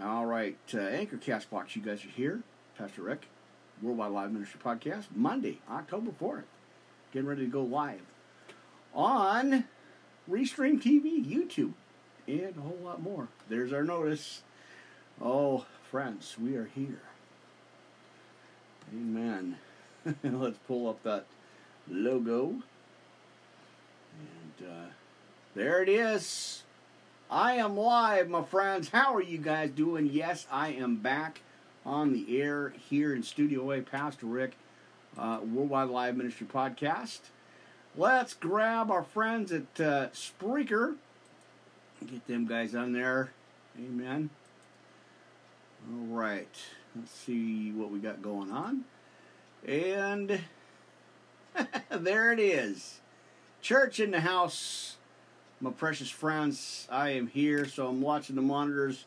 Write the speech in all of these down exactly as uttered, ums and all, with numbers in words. All right, uh, Anchor CastBox, you guys are here. Pastor Rick, Worldwide Live Ministry Podcast, Monday, October fourth. Getting ready to go live on Restream T V, YouTube, and a whole lot more. There's our notice. Oh, friends, we are here. Amen. Let's pull up that logo. And uh, there it is. I am live, my friends. How are you guys doing? Yes, I am back on the air here in Studio A, Pastor Rick, uh, Worldwide Live Ministry Podcast. Let's grab our friends at uh, Spreaker. Get them guys on there. Amen. All right. Let's see what we got going on. And there it is. Church in the house. My precious friends, I am here, so I'm watching the monitors,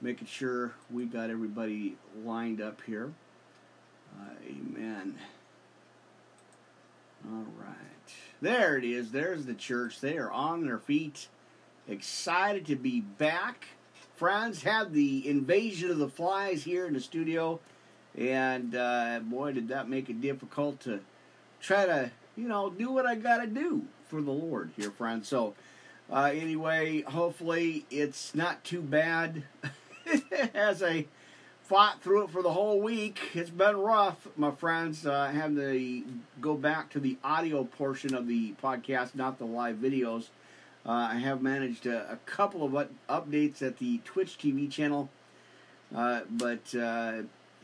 making sure we got everybody lined up here. Uh, amen. All right. There it is. There's the church. They are on their feet. Excited to be back. Friends, had the invasion of the flies here in the studio, and uh, boy, did that make it difficult to try to, you know, do what I got to do for the Lord here, friends. So, Uh, anyway, hopefully it's not too bad. As I fought through it for the whole week, it's been rough, my friends. Uh, I had to go back to the audio portion of the podcast, not the live videos. Uh, I have managed a, a couple of updates at the Twitch T V channel. Uh, but, uh,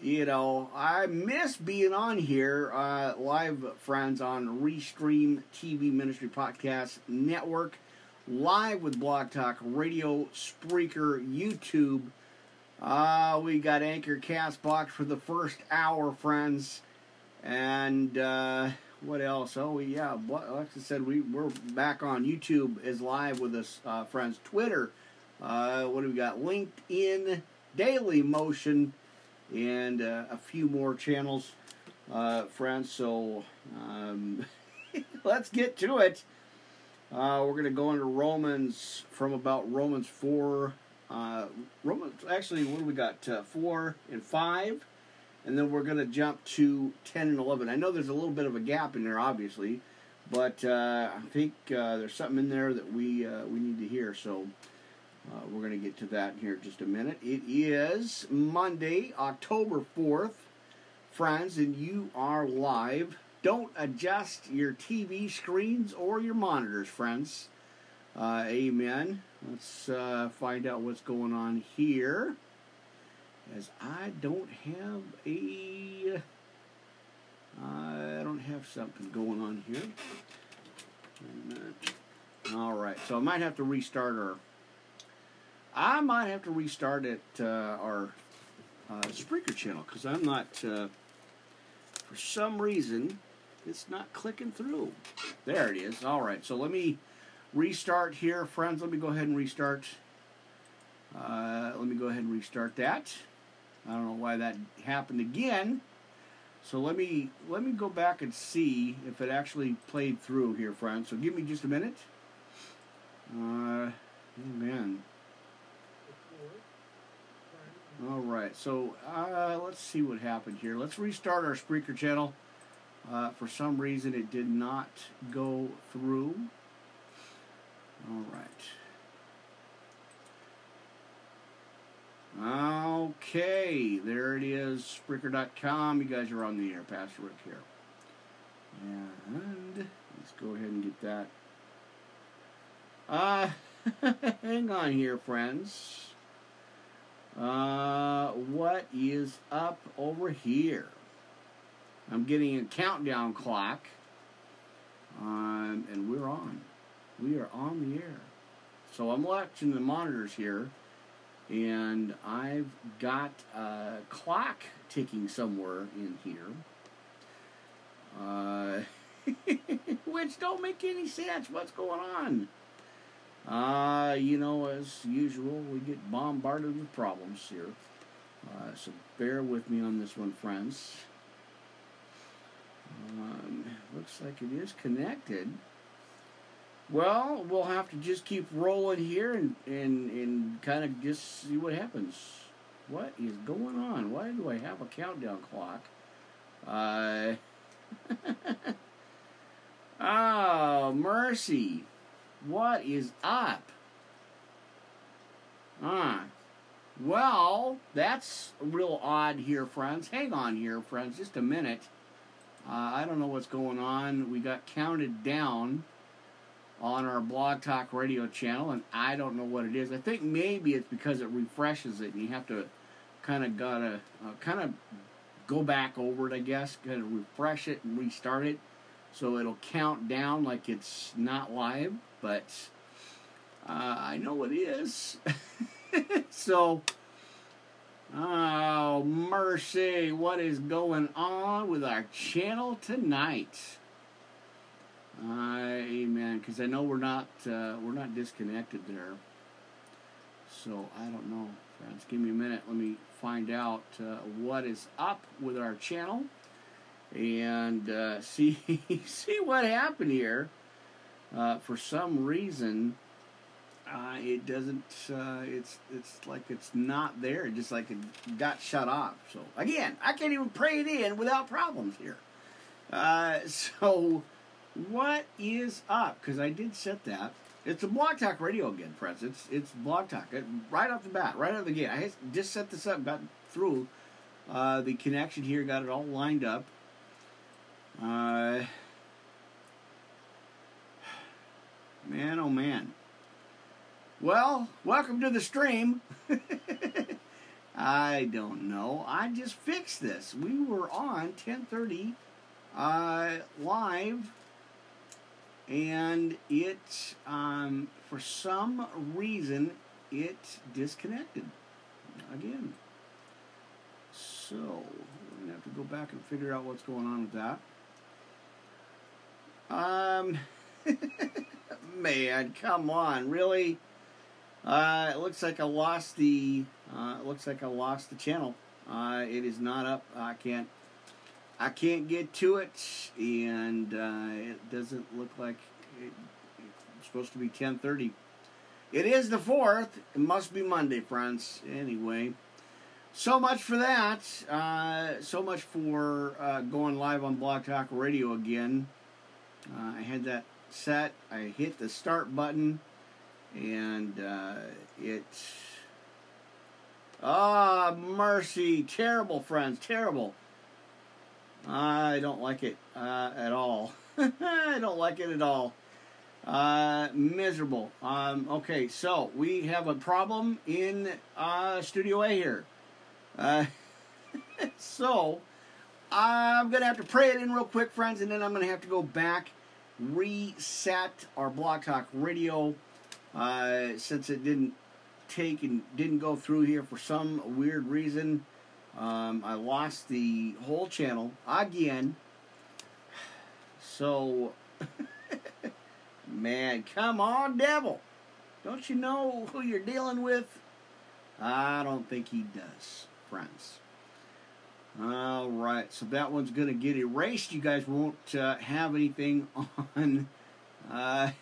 you know, I miss being on here, uh, live, friends, on Restream T V Ministry Podcast Network. Live with Blog Talk Radio, Spreaker, YouTube. Uh, we got Anchor CastBox for the first hour, friends. And uh, what else? Oh, yeah, Alexa said we, we're back on YouTube, is live with us, uh, friends. Twitter, uh, what do we got? LinkedIn, Daily Motion, and uh, a few more channels, uh, friends. So um, let's get to it. Uh, we're going to go into Romans, from about Romans four, uh, Romans, actually, what do we got, uh, four and five, and then we're going to jump to ten and eleven. I know there's a little bit of a gap in there, obviously, but uh, I think uh, there's something in there that we uh, we need to hear, so uh, we're going to get to that here in just a minute. It is Monday, October fourth, friends, and you are live. Don't adjust your T V screens or your monitors, friends. Uh, amen. Let's uh, find out what's going on here. As I don't have a... I don't have something going on here. All right. So I might have to restart our... I might have to restart at uh, our uh, Spreaker channel, because I'm not... Uh, for some reason... It's not clicking through. There it is. All right, so let me restart here, friends. Let me go ahead and restart. Uh, let me go ahead and restart that. I don't know why that happened again. So let me let me go back and see if it actually played through here, friends. So give me just a minute. Uh, amen. All right, so uh, let's see what happened here. Let's restart our Spreaker channel. Uh, for some reason, it did not go through. All right. Okay, there it is, Spreaker dot com. You guys are on the air, Pastor Rick here. And let's go ahead and get that. Uh, hang on here, friends. Uh, what is up over here? I'm getting a countdown clock, um, and we're on. We are on the air. So I'm watching the monitors here, and I've got a clock ticking somewhere in here, uh, which don't make any sense. What's going on? Uh, you know, as usual, we get bombarded with problems here, uh, so bear with me on this one, friends. Um, looks like it is connected. Well, we'll have to just keep rolling here and, and, and kind of just see what happens. What is going on? Why do I have a countdown clock? Uh, oh, mercy. What is up? Ah, uh, well, that's real odd here, friends. Hang on here, friends, just a minute. Uh, I don't know what's going on. We got counted down on our Blog Talk Radio channel, and I don't know what it is. I think maybe it's because it refreshes it, and you have to kind of gotta uh, kind of go back over it, I guess, kind of refresh it and restart it, so it'll count down like it's not live. But uh, I know it is. So, oh mercy, what is going on with our channel tonight? Uh, amen. Because I know we're not uh, we're not disconnected there. So I don't know, friends. Give me a minute. Let me find out uh, what is up with our channel and uh, see see what happened here. Uh, for some reason, uh, it doesn't. Uh, it's it's like it's not there. Just like it got shut off. So again, I can't even pray it in without problems here. Uh, so. What is up? Because I did set that. It's a Blog Talk Radio again, friends. It's it's Blog Talk. It, right off the bat, right out of the gate. I just set this up, got through uh, the connection here, got it all lined up. Uh, man, oh man. Well, welcome to the stream. I don't know. I just fixed this. We were on ten thirty uh, live. And it, um, for some reason, it disconnected again. So, we're going to have to go back and figure out what's going on with that. Um, man, come on, really? Uh, it looks like I lost the, uh, it looks like I lost the channel. Uh, it is not up. I can't. I can't get to it, and uh, it doesn't look like it, it's supposed to be ten thirty. It is the fourth. It must be Monday, friends. Anyway, so much for that. Uh, so much for uh, going live on Blog Talk Radio again. Uh, I had that set. I hit the start button, and uh, it... Ah, oh, mercy. Terrible, friends. Terrible. I don't like it uh, at all. I don't like it at all. Uh, miserable. Um, okay, so we have a problem in uh, Studio A here. Uh, so I'm going to have to pray it in real quick, friends, and then I'm going to have to go back, reset our Blog Talk Radio uh, since it didn't take and didn't go through here for some weird reason. Um, I lost the whole channel again. So, man, come on, devil. Don't you know who you're dealing with? I don't think he does, friends. All right, so that one's going to get erased. You guys won't uh, have anything on... Uh,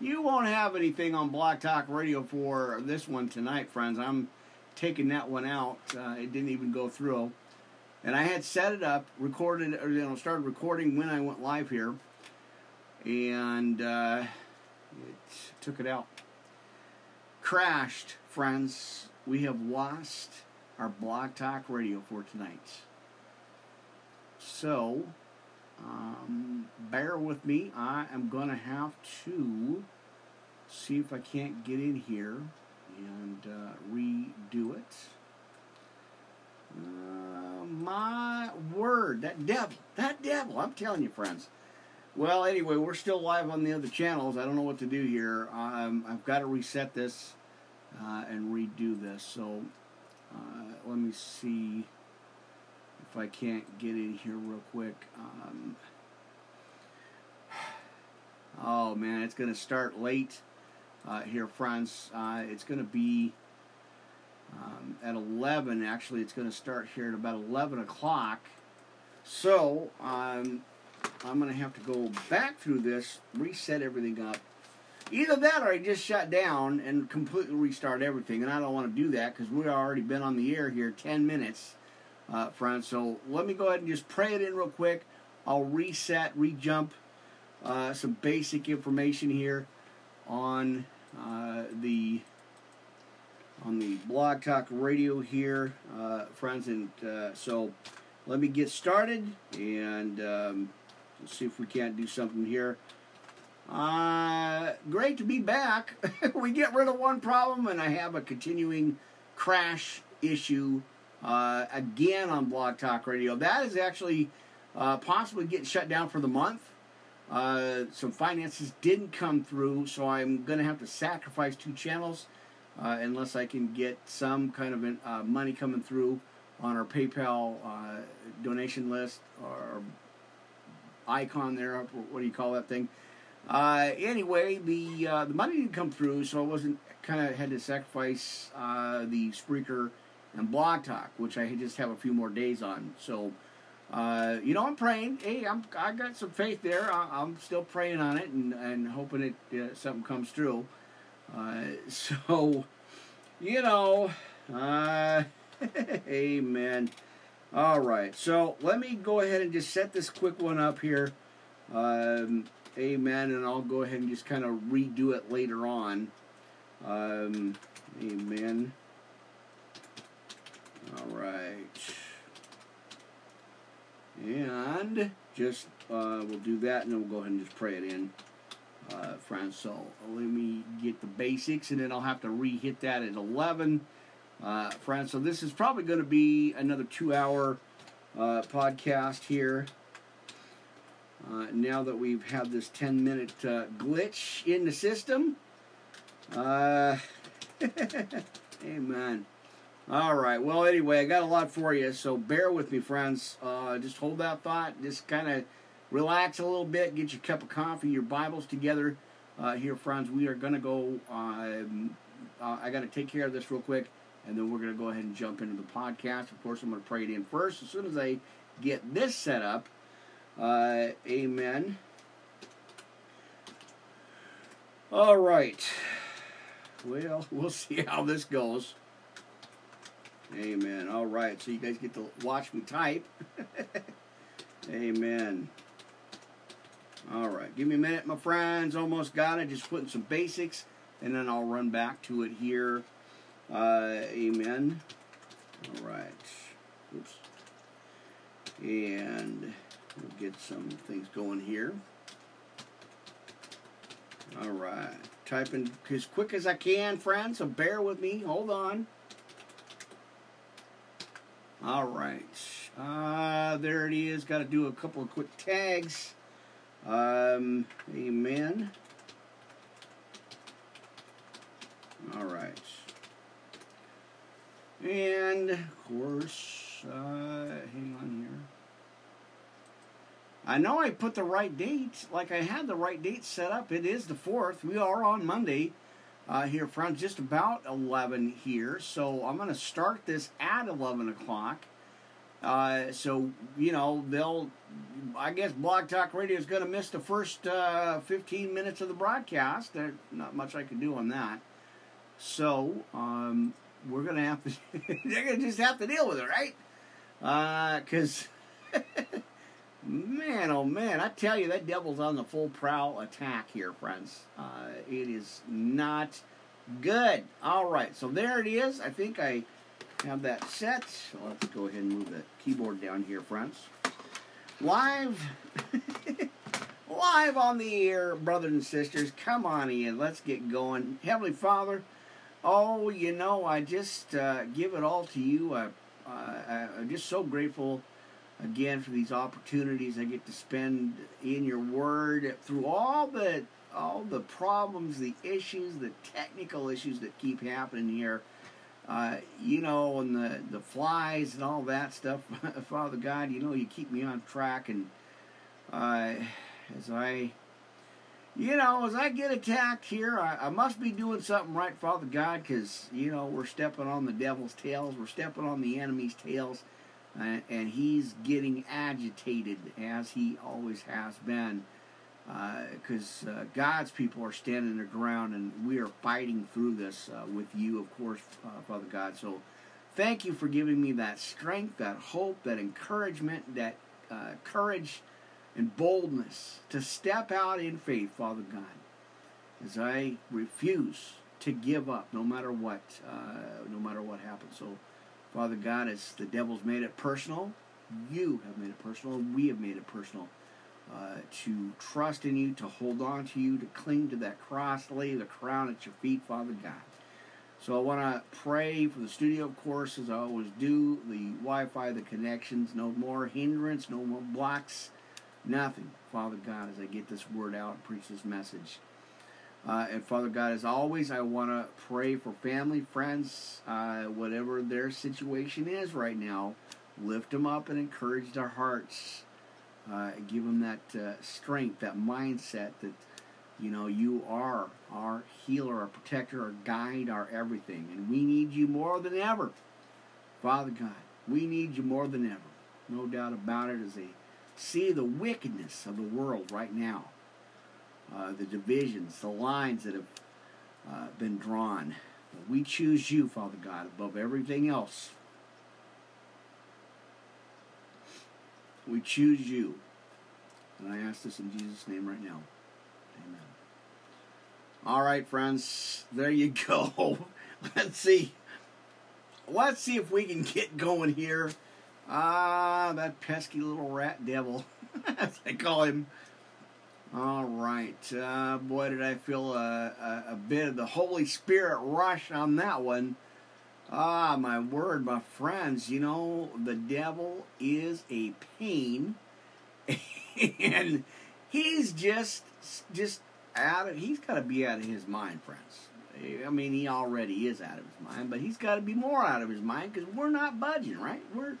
you won't have anything on Blog Talk Radio for this one tonight, friends. I'm... taking that one out. Uh, it didn't even go through. And I had set it up, recorded, or, you know, started recording when I went live here. And uh, it took it out. Crashed, friends. We have lost our Blog Talk Radio for tonight. So, um, bear with me. I am going to have to see if I can't get in here and uh, redo it. Uh, my word, that devil, that devil, I'm telling you, friends. Well, anyway, we're still live on the other channels. I don't know what to do here. Um, I've got to reset this uh, and redo this. So uh, let me see if I can't get in here real quick. Um, oh, man, it's going to start late. Uh, here, friends, uh, it's going to be um, at eleven. Actually, it's going to start here at about eleven o'clock. So, um, I'm going to have to go back through this, reset everything up, Either that or I just shut down and completely restart everything. And I don't want to do that because we've already been on the air here ten minutes, uh, friends. So let me go ahead and just pray it in real quick. I'll reset, re-jump uh, some basic information here on uh, the on the Blog Talk Radio here, uh, friends. And uh, so let me get started and um, let's see if we can't do something here. Uh, great to be back. We get rid of one problem, and I have a continuing crash issue uh, again on Blog Talk Radio. That is actually uh, possibly getting shut down for the month. Uh, some finances didn't come through, so I'm going to have to sacrifice two channels uh, unless I can get some kind of an, uh, money coming through on our PayPal uh, donation list or icon there. What do you call that thing? Uh, anyway, the uh, the money didn't come through, so I wasn't kind of had to sacrifice uh, the Spreaker and Blog Talk, which I just have a few more days on. So, uh, you know, I'm praying. Hey, I'm I got some faith there. I, I'm still praying on it and, and hoping it uh, something comes through. Uh, so, you know, uh, amen. All right, so let me go ahead and just set this quick one up here. Um, Amen, and I'll go ahead and just kind of redo it later on. Um, amen. All right. And just, uh, we'll do that, and then we'll go ahead and just pray it in, uh, friends. So let me get the basics, and then I'll have to re-hit that at eleven, uh, friends. So this is probably going to be another two-hour uh, podcast here. Uh, now that we've had this ten-minute uh, glitch in the system. Uh, amen. All right. Well, anyway, I got a lot for you, so bear with me, friends. Uh, just hold that thought. Just kind of relax a little bit. Get your cup of coffee, your Bibles together uh, here, friends. We are going to go. Um, uh, I got to take care of this real quick, and then we're going to go ahead and jump into the podcast. Of course, I'm going to pray it in first. As soon as I get this set up, Uh, amen. All right. Well, we'll see how this goes. Amen. All right. So you guys get to watch me type. Amen. All right. Give me a minute, my friends. Almost got it. Just putting some basics, and then I'll run back to it here. Uh, amen. All right. Oops. And we'll get some things going here. All right. Typing as quick as I can, friends, so bear with me. Hold on. All right. Uh, there it is. Got to do a couple of quick tags. Um, amen. All right. And, of course, uh, hang on here. I know I put the right date, like I had the right date set up. It is the fourth. We are on Monday uh, here, friends, just about eleven here. So I'm going to start this at eleven o'clock. Uh, so, you know, they'll, I guess Blog Talk Radio is going to miss the first uh, fifteen minutes of the broadcast. There's not much I can do on that. So um, we're going to have to, they're going to just have to deal with it, right? Because... Uh, Man, oh man, I tell you, that devil's on the full prowl attack here, friends. Uh, it is not good. All right, so there it is. I think I have that set. So let's go ahead and move the keyboard down here, friends. Live, live on the air, brothers and sisters. Come on in. Let's get going. Heavenly Father, oh, you know, I just uh, give it all to you. I, uh, I'm just so grateful again for these opportunities I get to spend in your word through all the all the problems, the issues, the technical issues that keep happening here, uh, you know, and the, the flies and all that stuff. Father God, you know, you keep me on track, and uh, as I, you know, as I get attacked here, I, I must be doing something right, Father God, because, you know, we're stepping on the devil's tails, we're stepping on the enemy's tails, Uh, and he's getting agitated as he always has been. because uh, uh, God's people are standing their ground, and we are fighting through this uh, with you, of course, uh, Father God. So thank you for giving me that strength, that hope, that encouragement, that uh, courage and boldness to step out in faith, Father God, as I refuse to give up no matter what, uh, no matter what happens. So, Father God, as the devil's made it personal, you have made it personal, we have made it personal, uh, to trust in you, to hold on to you, to cling to that cross, lay the crown at your feet, Father God. So I want to pray for the studio, of course, as I always do, the Wi-Fi, the connections, no more hindrance, no more blocks, nothing, Father God, as I get this word out and preach this message. Uh, and Father God, as always, I want to pray for family, friends, uh, whatever their situation is right now. Lift them up and encourage their hearts. Uh, give them that uh, strength, that mindset that, you know, you are our healer, our protector, our guide, our everything. And we need you more than ever. Father God, we need you more than ever. No doubt about it, as they see the wickedness of the world right now. Uh, the divisions, the lines that have uh, been drawn. But we choose you, Father God, above everything else. We choose you. And I ask this in Jesus' name right now. Amen. All right, friends. There you go. Let's see. Let's see if we can get going here. Ah, that pesky little rat devil, as they call him. All right, uh, boy, did I feel a, a, a bit of the Holy Spirit rush on that one. Ah, my word, my friends, you know, the devil is a pain, and he's just, just out of, he's got to be out of his mind, friends. I mean, he already is out of his mind, but he's got to be more out of his mind, because we're not budging, right? We're,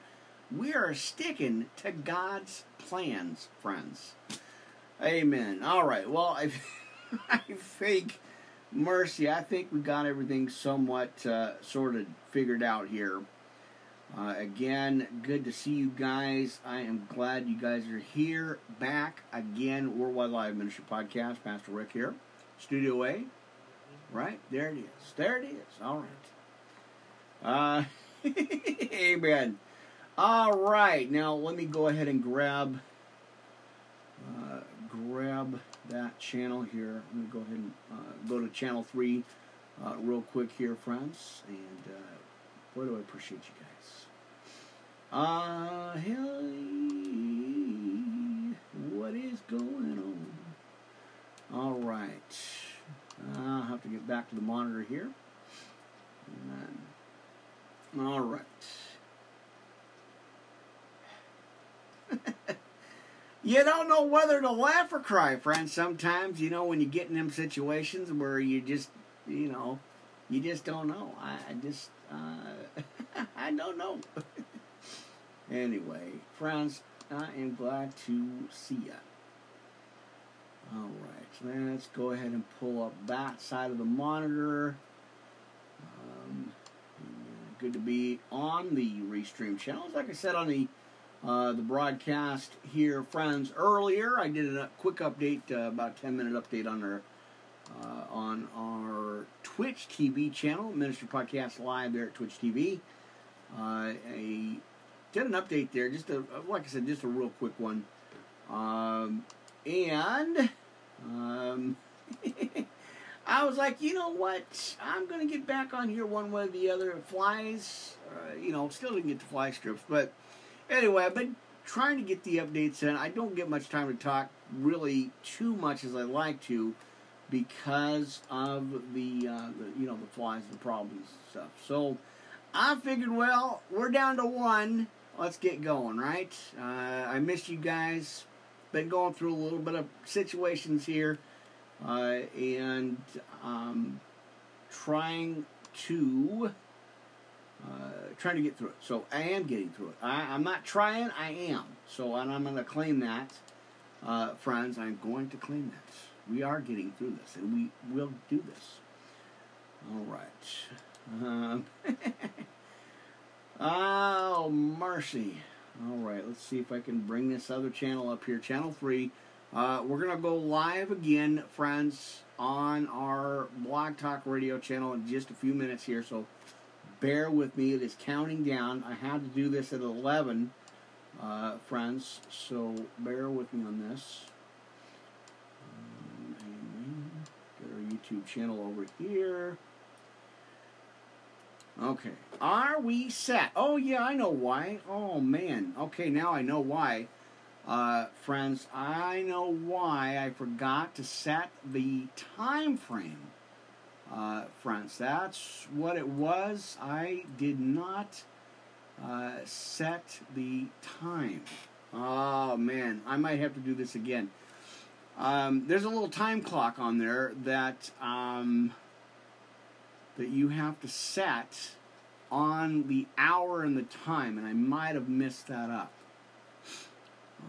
we are sticking to God's plans, friends. Amen. All right. Well, I, I think, mercy, I think we got everything somewhat uh, sort of figured out here. Uh, again, good to see you guys. I am glad you guys are here. Back again, Worldwide Live Ministry Podcast. Pastor Rick here. Studio A. Right? There it is. There it is. All right. Uh, amen. All right. Now, let me go ahead and grab... Uh, grab that channel here. I'm going to go ahead and uh, go to channel three uh, real quick here, friends. And uh, boy, do I appreciate you guys. Uh, hey, what is going on? All right. I'll have to get back to the monitor here. Then, all right. You don't know whether to laugh or cry, friends, sometimes, you know, when you get in them situations where you just, you know, you just don't know. I, I just, uh, I don't know. Anyway, friends, I am glad to see ya. All right, let's go ahead and pull up that side of the monitor. Um, good to be on the Restream channels. Like I said, on the Uh, the broadcast here, friends, earlier. I did a quick update, uh, about a ten-minute update on our uh, on our Twitch T V channel, Ministry Podcast Live there at Twitch T V. Uh, I did an update there, just a, like I said, just a real quick one. Um, and um, I was like, you know what? I'm going to get back on here one way or the other. Flies, uh, you know, still didn't get the fly strips, but anyway, I've been trying to get the updates in. I don't get much time to talk really too much as I like to because of the, uh, the you know, the flies and the problems and stuff. So I figured, well, we're down to one. Let's get going, right? Uh, I missed you guys. Been going through a little bit of situations here uh, and um, trying to... Uh, trying to get through it. So I am getting through it. I, I'm not trying, I am. So and I'm going to claim that, uh, friends. I'm going to claim that. We are getting through this, and we will do this. All right. Um, oh, mercy. All right, let's see if I can bring this other channel up here. Channel three, Uh, we're going to go live again, friends, on our Blog Talk Radio channel in just a few minutes here, so bear with me. It is counting down. I had to do this at eleven, uh, friends, so bear with me on this. Um, get our YouTube channel over here. Okay. Are we set? Oh, yeah, I know why. Oh, man. Okay, now I know why. Uh, friends, I know why I forgot to set the time frame. Uh, friends, that's what it was. I did not uh, set the time. Oh, man. I might have to do this again. Um, there's a little time clock on there that... Um, that you have to set on the hour and the time, and I might have messed that up.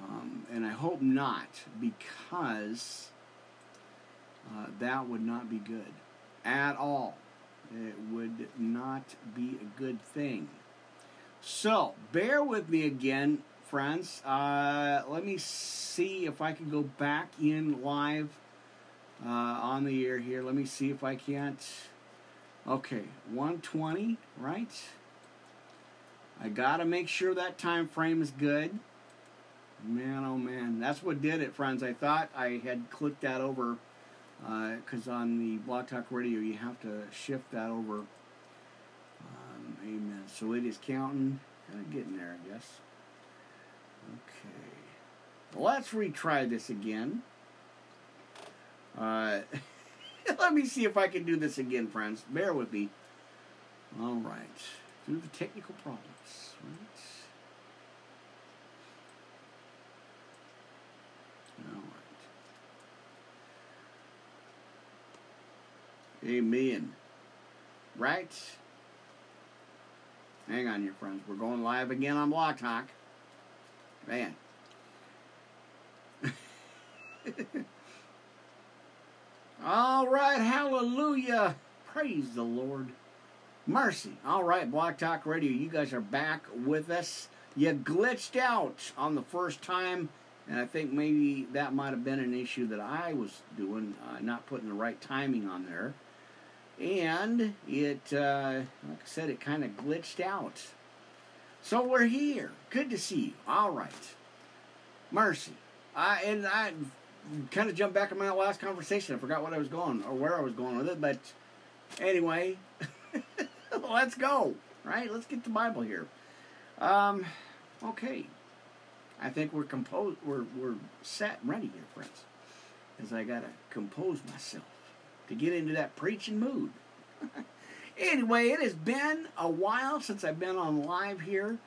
Um, and I hope not, because uh, that would not be good at all. It would not be a good thing. So, bear with me again, friends. Uh, let me see if I can go back in live uh, on the air here. Let me see if I can't... Okay, one twenty, right? I gotta make sure that time frame is good. Man, oh man, that's what did it, friends. I thought I had clicked that over, because uh, on the Blog Talk Radio you have to shift that over. Um, amen. So it is counting. Kind of getting there, I guess. Okay, let's retry this again. Uh. Let me see if I can do this again, friends. Bear with me. All right. Through the technical problems. Right. All right. Amen. Right? Hang on here, friends. We're going live again on Blog Talk. Man. All right, hallelujah. Praise the Lord. Mercy. All right, Blog Talk Radio, you guys are back with us. You glitched out on the first time, and I think maybe that might have been an issue that I was doing, uh, not putting the right timing on there. And it, uh, like I said, it kind of glitched out. So we're here. Good to see you. All right. Mercy. I, and I... kind of jumped back in my last conversation. I forgot what I was going or where I was going with it, but anyway, let's go, right? Let's get the Bible here. Um, okay, I think we're composed. We're we're set, and ready here, friends. As I gotta compose myself to get into that preaching mood. Anyway, it has been a while since I've been on live here.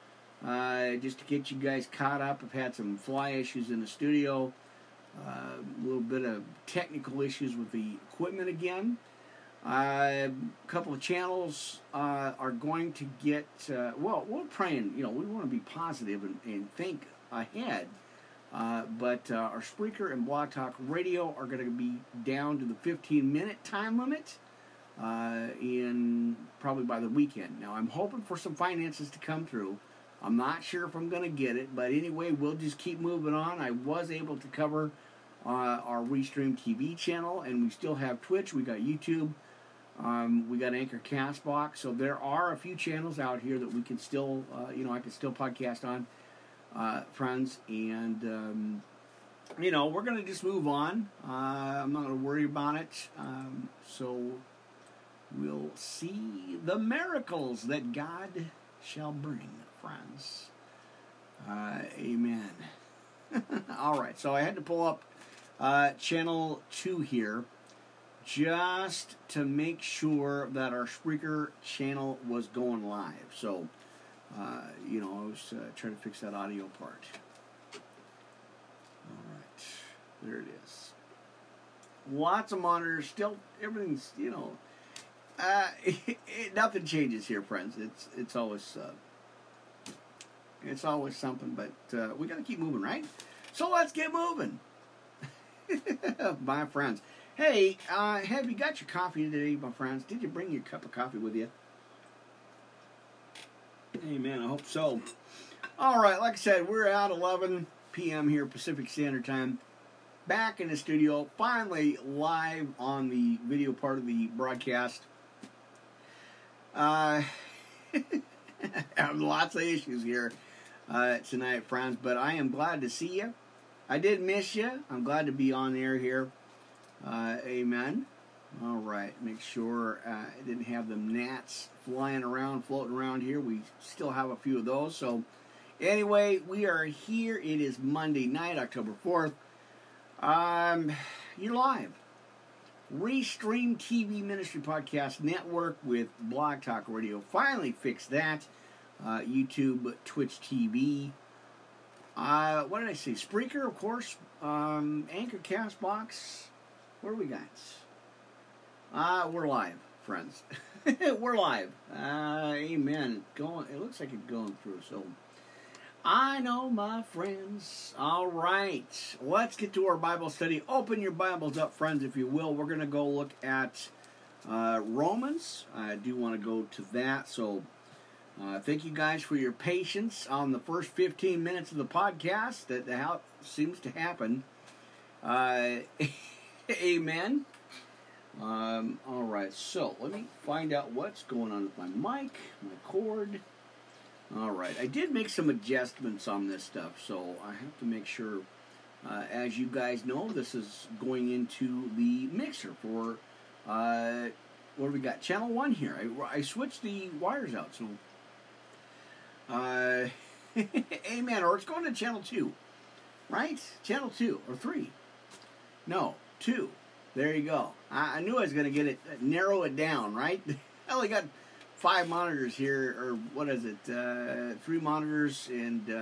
Uh, just to get you guys caught up, I've had some fly issues in the studio. Uh, a little bit of technical issues with the equipment again. Uh, a couple of channels uh, are going to get, uh, well, we're praying, you know, we want to be positive and, and think ahead. Uh, but uh, our Spreaker and Blog Talk Radio are going to be down to the fifteen minute time limit uh, in probably by the weekend. Now, I'm hoping for some finances to come through. I'm not sure if I'm going to get it, but anyway, we'll just keep moving on. I was able to cover Uh, our Restream T V channel, and we still have Twitch, we got YouTube, um, we got Anchor CastBox, so there are a few channels out here that we can still, uh, you know, I can still podcast on, uh, friends, and, um, you know, we're going to just move on. Uh, I'm not going to worry about it, um, so we'll see the miracles that God shall bring, friends. Uh, amen. All right, so I had to pull up Uh, channel two here, just to make sure that our Spreaker channel was going live. So, uh, you know, I was uh, trying to fix that audio part. All right, there it is. Lots of monitors, still everything's, you know, uh, it, it, nothing changes here, friends. It's it's always uh, it's always something, but uh, we got to keep moving, right? So let's get moving. My friends, hey, uh, have you got your coffee today, my friends? Did you bring your cup of coffee with you? Amen, I hope so. All right, like I said, we're at eleven p m here, Pacific Standard Time. back in the studio, finally live on the video part of the broadcast. Uh, I have lots of issues here uh, tonight, friends, but I am glad to see you. I did miss you. I'm glad to be on air here. Uh, amen. All right, make sure uh, I didn't have them gnats flying around, floating around here. We still have a few of those. So anyway, we are here. It is Monday night, October fourth. Um, you're live. Restream T V Ministry Podcast Network with BlogTalkRadio. Finally fixed that. Uh, YouTube, Twitch T V. Uh, what did I say? Spreaker, of course. Um, Anchor CastBox. What do we got? Uh, we're live, friends. We're live. Uh, amen. Going. It looks like it's going through, so... I know, my friends. All right. Let's get to our Bible study. Open your Bibles up, friends, if you will. We're going to go look at uh, Romans. I do want to go to that. So uh, thank you guys for your patience on the first fifteen minutes of the podcast. That how seems to happen. Uh, amen. Um, all right. So let me find out what's going on with my mic, my cord. All right, I did make some adjustments on this stuff, so I have to make sure, uh, as you guys know, this is going into the mixer for, uh, what do we got, channel one here. I, I switched the wires out, so, uh, amen, or it's going to channel two, right? Channel two, or three, no, two, there you go. I, I knew I was going to get it, narrow it down, right? Hell, I got... Five monitors here, or what is it, uh, three monitors and uh,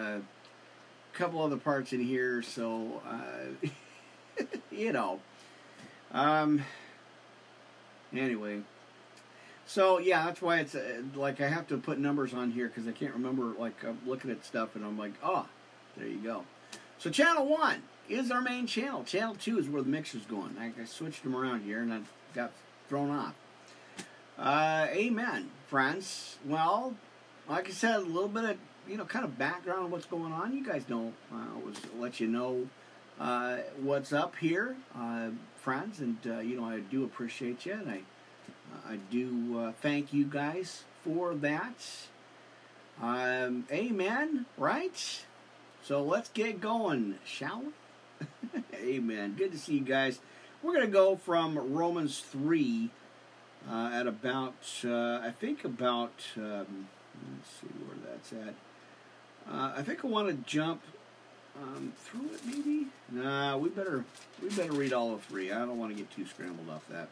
a couple other parts in here, so, uh, you know, um, anyway, so, yeah, that's why it's, uh, like, I have to put numbers on here, because I can't remember, like, I'm looking at stuff, and I'm like, oh, there you go. So, channel one is our main channel, channel two is where the mixer's going. I, I switched them around here, and I got thrown off. Uh, amen, friends. Well, like I said, a little bit of, you know, kind of background on what's going on. You guys know, I always let you know uh, what's up here, uh, friends. And, uh, you know, I do appreciate you. And I I do uh, thank you guys for that. Um, amen, right? So let's get going, shall we? Amen. Good to see you guys. We're going to go from Romans three. Uh, at about, uh, I think about, um, let's see where that's at. Uh, I think I want to jump um, through it, maybe. Nah, we better we better read all of three. I don't want to get too scrambled off that.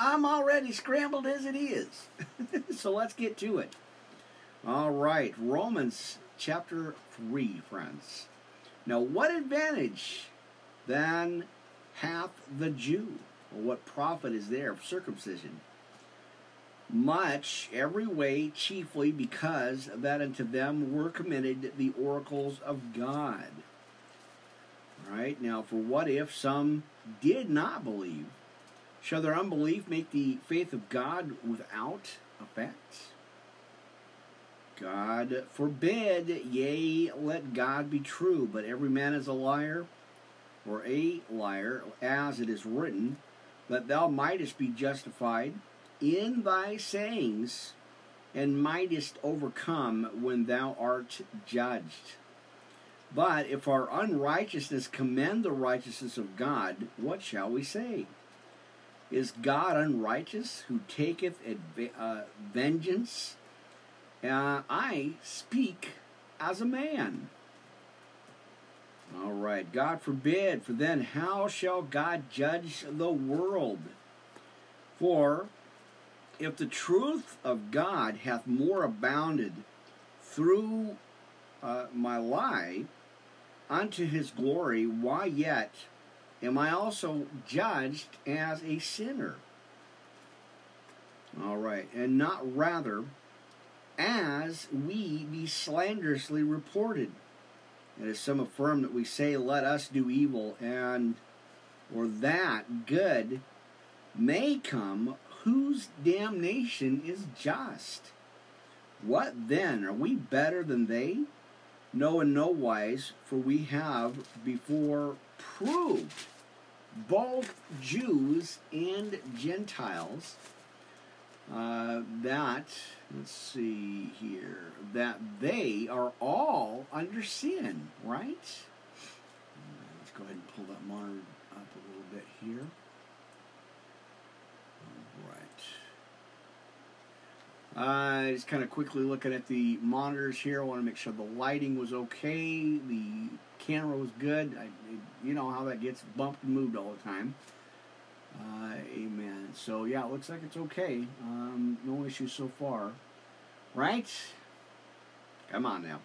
I'm already scrambled as it is, so let's get to it. All right, Romans chapter three, friends. Now, what advantage then hath the Jew? Or what profit is there of circumcision? Much, every way, chiefly because that unto them were committed the oracles of God. All right, now, for what if some did not believe? Shall their unbelief make the faith of God without effect? God forbid, yea, let God be true, but every man is a liar, or a liar, as it is written, that thou mightest be justified in thy sayings, and mightest overcome when thou art judged. But if our unrighteousness commend the righteousness of God, what shall we say? Is God unrighteous, who taketh uh, vengeance? Uh, I speak as a man. All right, God forbid, for then how shall God judge the world? For if the truth of God hath more abounded through uh, my lie unto his glory, why yet am I also judged as a sinner? All right, and not rather as we be slanderously reported. And as some affirm that we say, let us do evil, and or that good may come, whose damnation is just. What then? Are we better than they? No, in no wise, for we have before proved both Jews and Gentiles, uh, that, let's see here, that they are all under sin, right? Let's go ahead and pull that monitor up a little bit here. Uh, just kind of quickly looking at the monitors here. I want to make sure the lighting was okay. The camera was good. I, you know how that gets bumped and moved all the time. Uh, amen. So, yeah, it looks like it's okay. Um, no issues so far. Right? Come on now.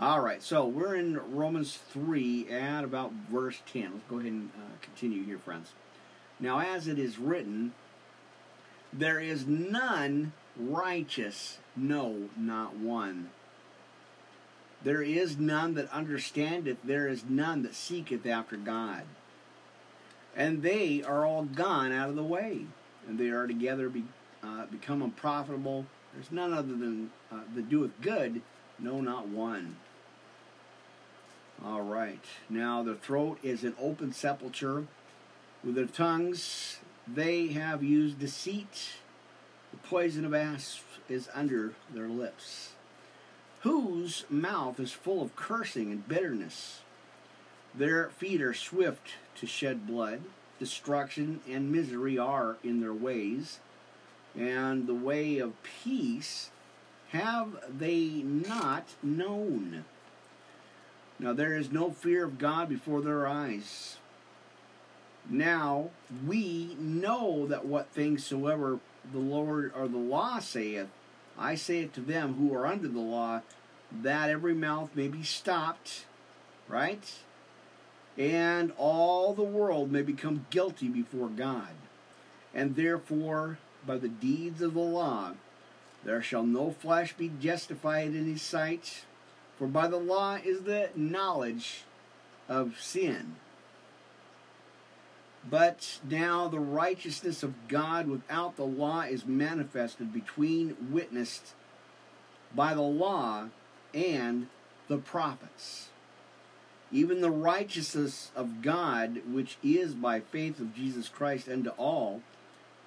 All right. So, we're in Romans three at about verse ten. Let's go ahead and uh, continue here, friends. Now, as it is written, there is none righteous, no, not one. There is none that understandeth, there is none that seeketh after God. And they are all gone out of the way, and they are together be, uh, become unprofitable. There's none other than uh, that doeth good, no, not one. All right. Now their throat is an open sepulchre. With their tongues they have used deceit. The poison of asps is under their lips, whose mouth is full of cursing and bitterness. Their feet are swift to shed blood. Destruction and misery are in their ways, and the way of peace have they not known. Now there is no fear of God before their eyes. Now we know that what things soever the Lord or the law saith, I say it to them who are under the law, that every mouth may be stopped, right? And all the world may become guilty before God. And therefore, by the deeds of the law, there shall no flesh be justified in his sight, for by the law is the knowledge of sin. But now the righteousness of God without the law is manifested, between witnessed by the law and the prophets, even the righteousness of God, which is by faith of Jesus Christ unto all,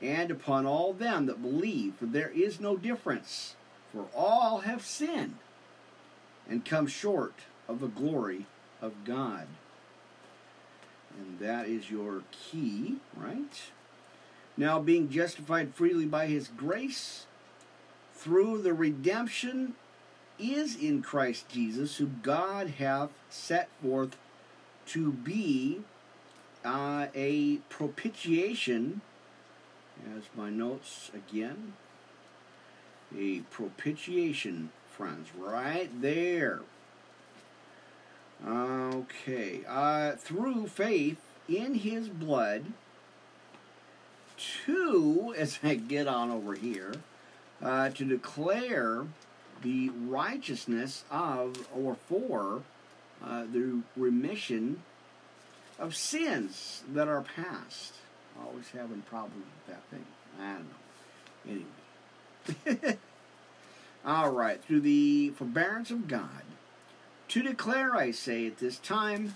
and upon all them that believe. For there is no difference, for all have sinned and come short of the glory of God. And that is your key, right? Now being justified freely by his grace through the redemption is in Christ Jesus, who God hath set forth to be uh, a propitiation, as my notes again, a propitiation, friends, right there. Okay, uh, through faith in his blood, to, as I get on over here, uh, to declare the righteousness of, or for, uh, the remission of sins that are past. Always having problems with that thing. I don't know. Anyway. All right, through the forbearance of God, to declare, I say, at this time,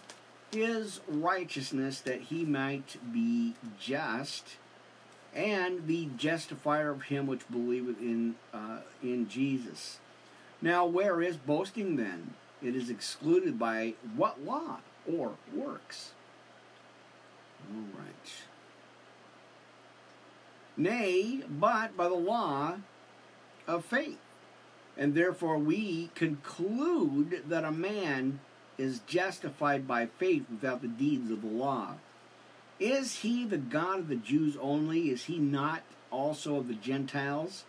his righteousness, that he might be just, and the justifier of him which believeth in uh, in Jesus. Now, where is boasting then? It is excluded by what law or works? All right. Nay, but by the law of faith. And therefore we conclude that a man is justified by faith without the deeds of the law. Is he the God of the Jews only? Is he not also of the Gentiles?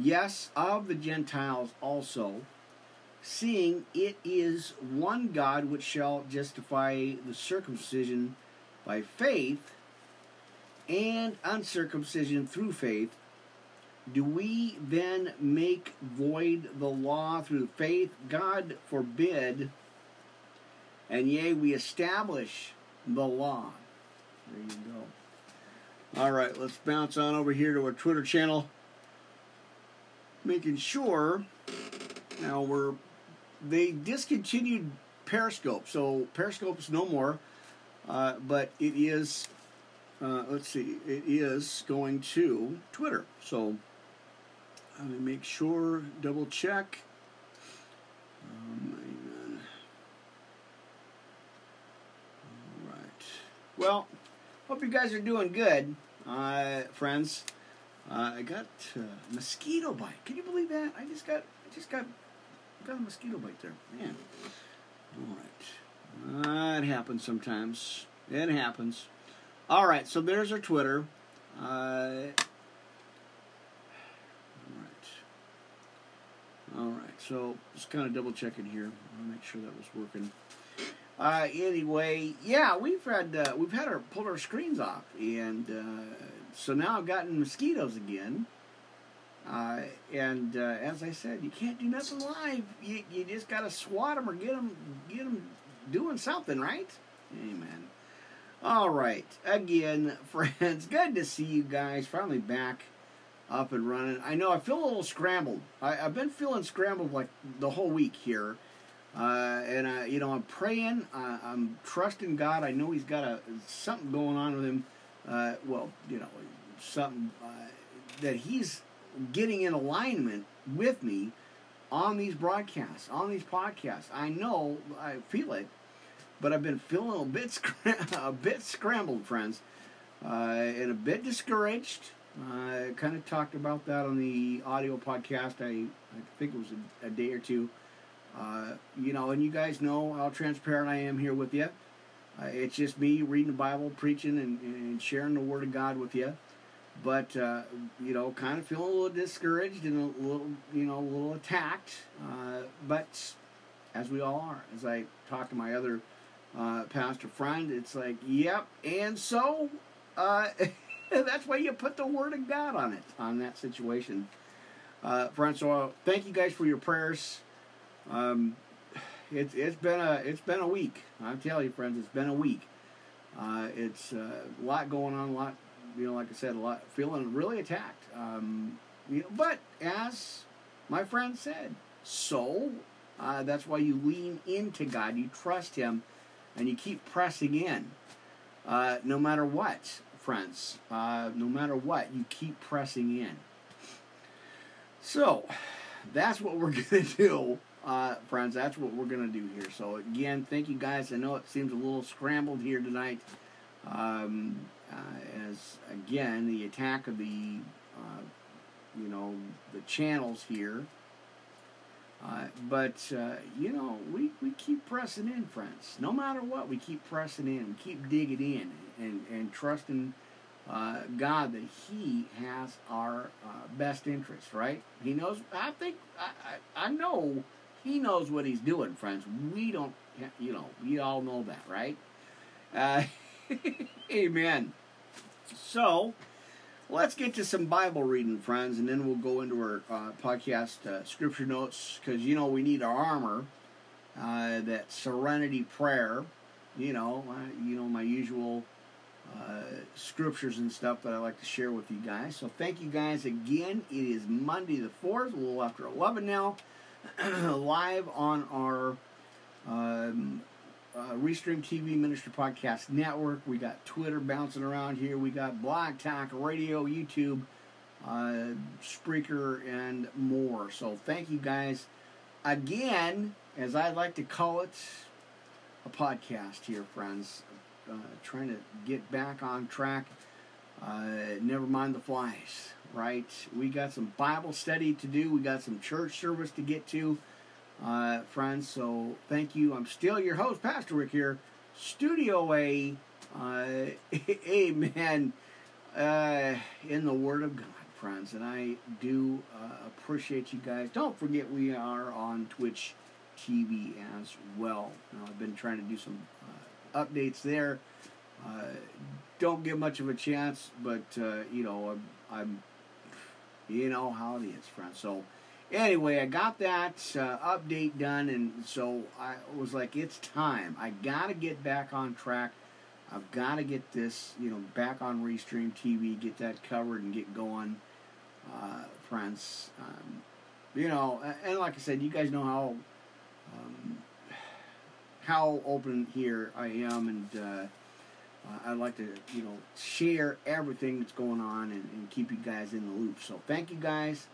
Yes, of the Gentiles also, seeing it is one God which shall justify the circumcision by faith and uncircumcision through faith. Do we then make void the law through faith? God forbid. And yea, we establish the law. There you go. All right, let's bounce on over here to our Twitter channel. Making sure, now we're, they discontinued Periscope, so Periscope's no more. Uh, but it is, uh, let's see, it is going to Twitter. So I'm going to make sure, double check. Um, all right. Well, hope you guys are doing good, uh, friends. Uh, I got a uh, mosquito bite. Can you believe that? I just got, I just got, got a mosquito bite there. Man. All right. Uh, it happens sometimes. It happens. All right, so there's our Twitter. Uh, all right. All right, so just kind of double checking here. I'll make sure that was working. Uh, anyway, yeah, we've had uh, we've had our pulled our screens off, and uh, so now I've gotten mosquitoes again. Uh, and uh, as I said, you can't do nothing live. You you just gotta swat them or get them get them. Doing something, right? Amen. All right. Again, friends, good to see you guys. Finally back up and running. I know I feel a little scrambled. I, I've been feeling scrambled like the whole week here. Uh, and, I, you know, I'm praying. I, I'm trusting God. I know He's got a, something going on with Him. Uh, well, you know, something uh, that He's getting in alignment with me on these broadcasts, on these podcasts. I know, I feel it. But I've been feeling a bit scram- a bit scrambled, friends, uh, and a bit discouraged. I uh, kind of talked about that on the audio podcast. I, I think it was a, a day or two. Uh, you know, and you guys know how transparent I am here with you. Uh, it's just me reading the Bible, preaching, and, and sharing the Word of God with you. But, uh, you know, kind of feeling a little discouraged and a little, you know, a little attacked. Uh, but as we all are, as I talk to my other Uh, pastor friend, it's like, yep, and so uh, that's why you put the Word of God on it, on that situation. Uh, friends, so uh, thank you guys for your prayers. Um, it's it's been a it's been a week. I tell you, friends, it's been a week. Uh, it's uh, a lot going on, a lot, you know, like I said, a lot, feeling really attacked. Um, you know, but as my friend said, so uh, that's why you lean into God, you trust Him. And you keep pressing in, uh, no matter what, friends. Uh, no matter what, you keep pressing in. So, that's what we're going to do, uh, friends. That's what we're going to do here. So, again, thank you guys. I know it seems a little scrambled here tonight. Um, uh, as, again, the attack of the, uh, you know, the channels here. Uh, but, uh, you know, we, we keep pressing in, friends. No matter what, we keep pressing in. We keep digging in and, and trusting uh, God that He has our uh, best interest, right? He knows, I think, I, I, I know He knows what He's doing, friends. We don't, you know, we all know that, right? Uh, amen. So, let's get to some Bible reading, friends, and then we'll go into our uh, podcast uh, scripture notes, because, you know, we need our armor, uh, that serenity prayer, you know, uh, you know, my usual uh, scriptures and stuff that I like to share with you guys. So thank you guys again. It is Monday the fourth, a little after eleven now, live on our um, Uh, Restream T V Ministry Podcast Network. We got Twitter bouncing around here. We got Blog Talk Radio, YouTube, uh, Spreaker, and more. So thank you guys again, as I like to call it, a podcast here, friends. Uh, trying to get back on track. Uh, never mind the flies, right? We got some Bible study to do. We got some church service to get to. Uh, friends, so thank you. I'm still your host, Pastor Rick here, Studio A, uh, amen, uh, in the Word of God, friends, and I do uh, appreciate you guys. Don't forget we are on Twitch T V as well. Now, I've been trying to do some uh, updates there. Uh, don't get much of a chance, but, uh, you know, I'm, I'm, you know how it is, friends, so. Anyway, I got that uh, update done, and so I was like, it's time. I got to get back on track. I've got to get this, you know, back on Restream T V, get that covered and get going, uh, friends. Um, you know, and like I said, you guys know how um, how open here I am, and uh, Uh, I'd like to, you know, share everything that's going on and, and keep you guys in the loop. So thank you guys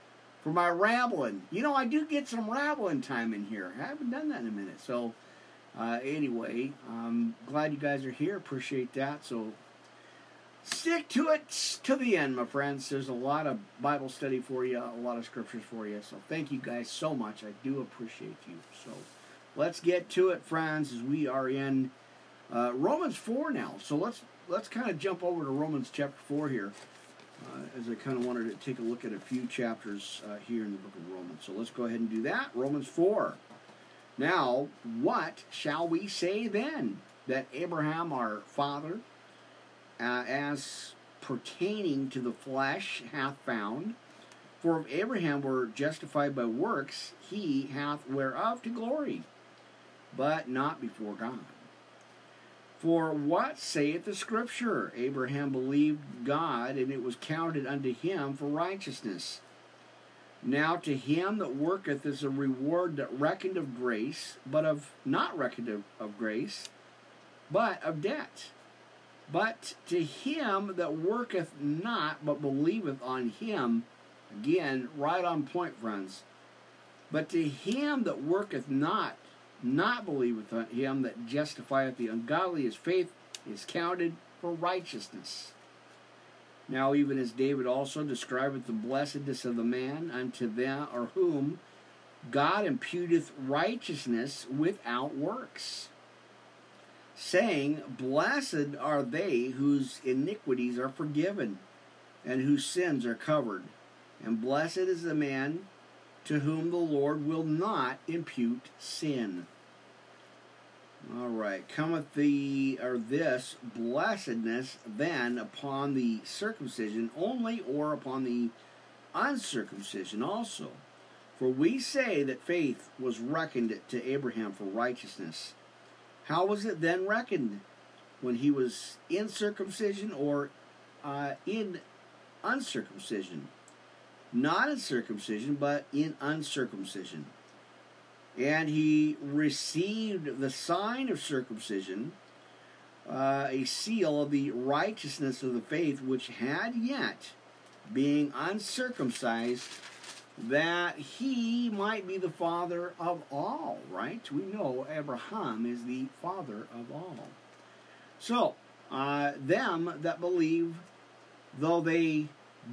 for my rambling. You know, I do get some rambling time in here. I haven't done that in a minute. So uh, anyway, I'm glad you guys are here. Appreciate that. So stick to it to the end, my friends. There's a lot of Bible study for you, a lot of scriptures for you. So thank you guys so much. I do appreciate you. So let's get to it, friends, as we are in uh, Romans four now. So let's let's kind of jump over to Romans chapter four here, uh, as I kind of wanted to take a look at a few chapters uh, here in the book of Romans. So let's go ahead and do that. Romans four. Now, what shall we say then? That Abraham, our father, uh, as pertaining to the flesh, hath found. For if Abraham were justified by works, he hath whereof to glory, but not before God. For what saith the Scripture? Abraham believed God, and it was counted unto him for righteousness. Now to him that worketh is a reward that reckoned of grace, but of not reckoned of, of grace, but of debt. But to him that worketh not, but believeth on him, again, right on point, friends. But to him that worketh not, not believeth on him that justifieth the ungodly, his faith is counted for righteousness. Now even as David also describeth the blessedness of the man unto them, or whom God imputeth righteousness without works, saying, Blessed are they whose iniquities are forgiven, and whose sins are covered. And blessed is the man to whom the Lord will not impute sin. All right, cometh the, or this, blessedness then upon the circumcision only, or upon the uncircumcision also. For we say that faith was reckoned to Abraham for righteousness. How was it then reckoned? When he was in circumcision, or uh, in uncircumcision? Not in circumcision, but in uncircumcision. And he received the sign of circumcision, uh, a seal of the righteousness of the faith, which had yet, being uncircumcised, that he might be the father of all, right? We know Abraham is the father of all. So, uh, them that believe, though they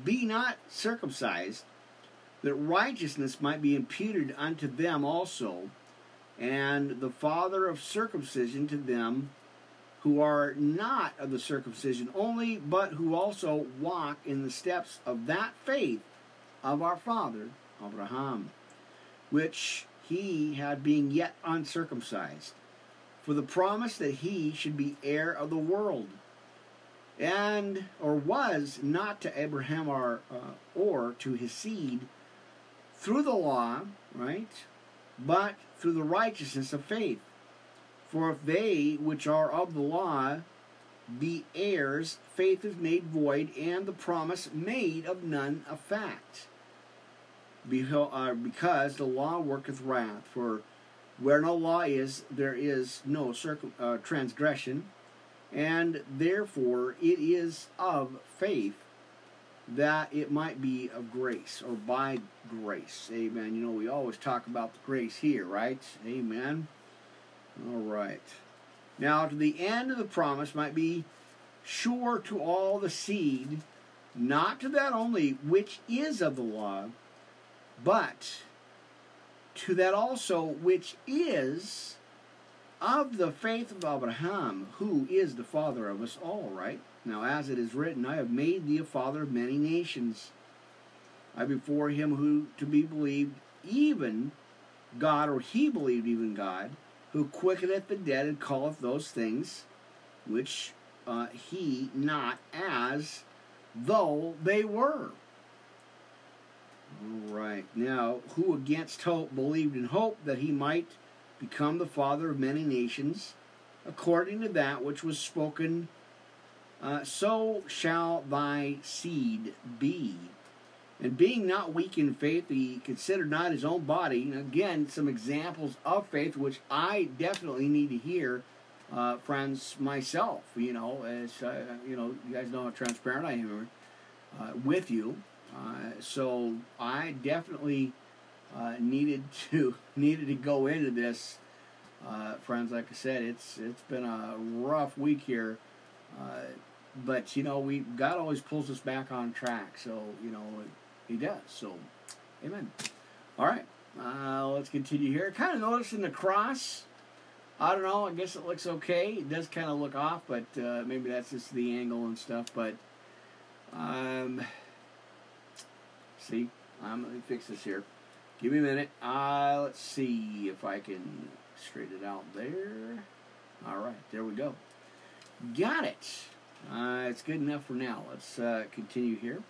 be not circumcised, that righteousness might be imputed unto them also, and the father of circumcision to them who are not of the circumcision only, but who also walk in the steps of that faith of our father Abraham, which he had being yet uncircumcised, for the promise that he should be heir of the world. And, or was not to Abraham or, uh, or to his seed through the law, right? But through the righteousness of faith. For if they which are of the law be heirs, faith is made void, and the promise made of none effect. Because the law worketh wrath. For where no law is, there is no circum- uh, transgression. And therefore it is of faith that it might be of grace, or by grace. Amen. You know, we always talk about the grace here, right? Amen. All right. Now, to the end of the promise might be sure to all the seed, not to that only which is of the law, but to that also which is of the faith of Abraham, who is the father of us all, right? Now, as it is written, I have made thee a father of many nations. I before him who to be believed, even God, or he believed even God, who quickeneth the dead and calleth those things which uh, he not as though they were. All right. Now, who against hope believed in hope that he might become the father of many nations, according to that which was spoken, uh, so shall thy seed be. And being not weak in faith, he considered not his own body. And again, some examples of faith, which I definitely need to hear uh, friends myself, you know, as uh, you know, you guys know how transparent I am uh, with you. Uh, so I definitely uh, needed to needed to go into this, uh, friends. Like I said, it's it's been a rough week here, uh, but you know, we God always pulls us back on track. So you know, He does. So, amen. All right, uh, let's continue here. Kind of noticing the cross. I don't know. I guess it looks okay. It does kind of look off, but uh, maybe that's just the angle and stuff. But um. See, um, let me fix this here. Give me a minute. Uh, let's see if I can straighten it out there. All right, there we go. Got it. Uh, it's good enough for now. Let's uh, continue here.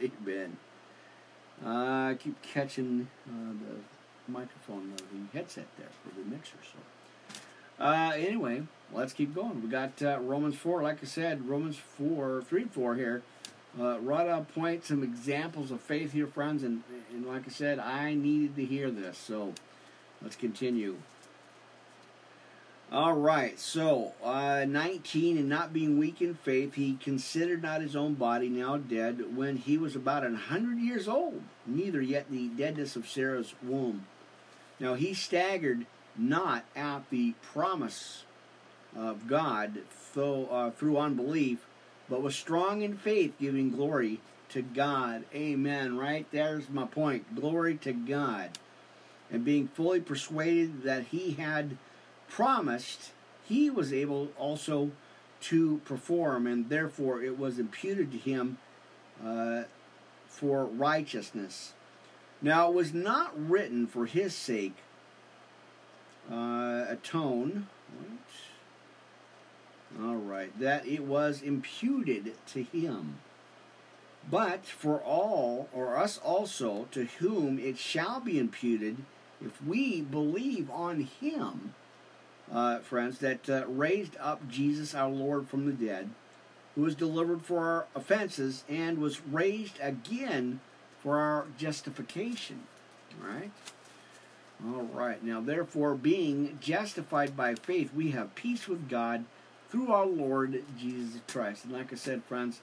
Amen. Uh, I keep catching uh, the microphone of the headset there for the mixer. So, uh, anyway, let's keep going. We got uh, Romans four. Like I said, Romans four, three and four here. Uh, right on point, some examples of faith here, friends, and, and like I said, I needed to hear this, so let's continue. All right, so uh, nineteen, and not being weak in faith, he considered not his own body now dead when he was about an hundred years old, neither yet the deadness of Sarah's womb. Now he staggered not at the promise of God though, uh, through unbelief, but was strong in faith, giving glory to God. Amen. Right there's my point. Glory to God. And being fully persuaded that he had promised, he was able also to perform, and therefore it was imputed to him uh, for righteousness. Now it was not written for his sake, uh, atone. Right. All right, that it was imputed to him, but for all, or us also, to whom it shall be imputed, if we believe on him, uh, friends, that uh, raised up Jesus our Lord from the dead, who was delivered for our offenses and was raised again for our justification. All right? All right, now therefore, being justified by faith, we have peace with God through our Lord Jesus Christ. And like I said, friends,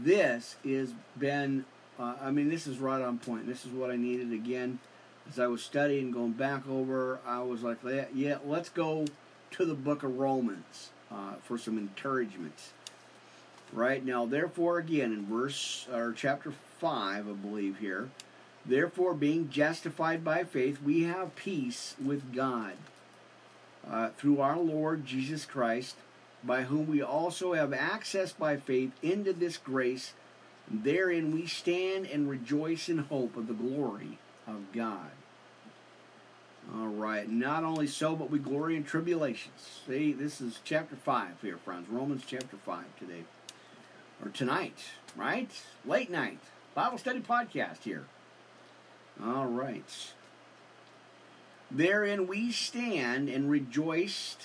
this has been, uh, I mean, this is right on point. This is what I needed. Again, as I was studying, going back over, I was like, yeah, let's go to the book of Romans uh, for some encouragements. Right now, therefore, again, in verse, or chapter five, I believe here, therefore, being justified by faith, we have peace with God uh, through our Lord Jesus Christ, by whom we also have access by faith into this grace, and therein we stand and rejoice in hope of the glory of God. All right, not only so, but we glory in tribulations. See, this is chapter five here, friends. Romans chapter five today, or tonight, right? Late night, Bible study podcast here. All right. Therein we stand and rejoice.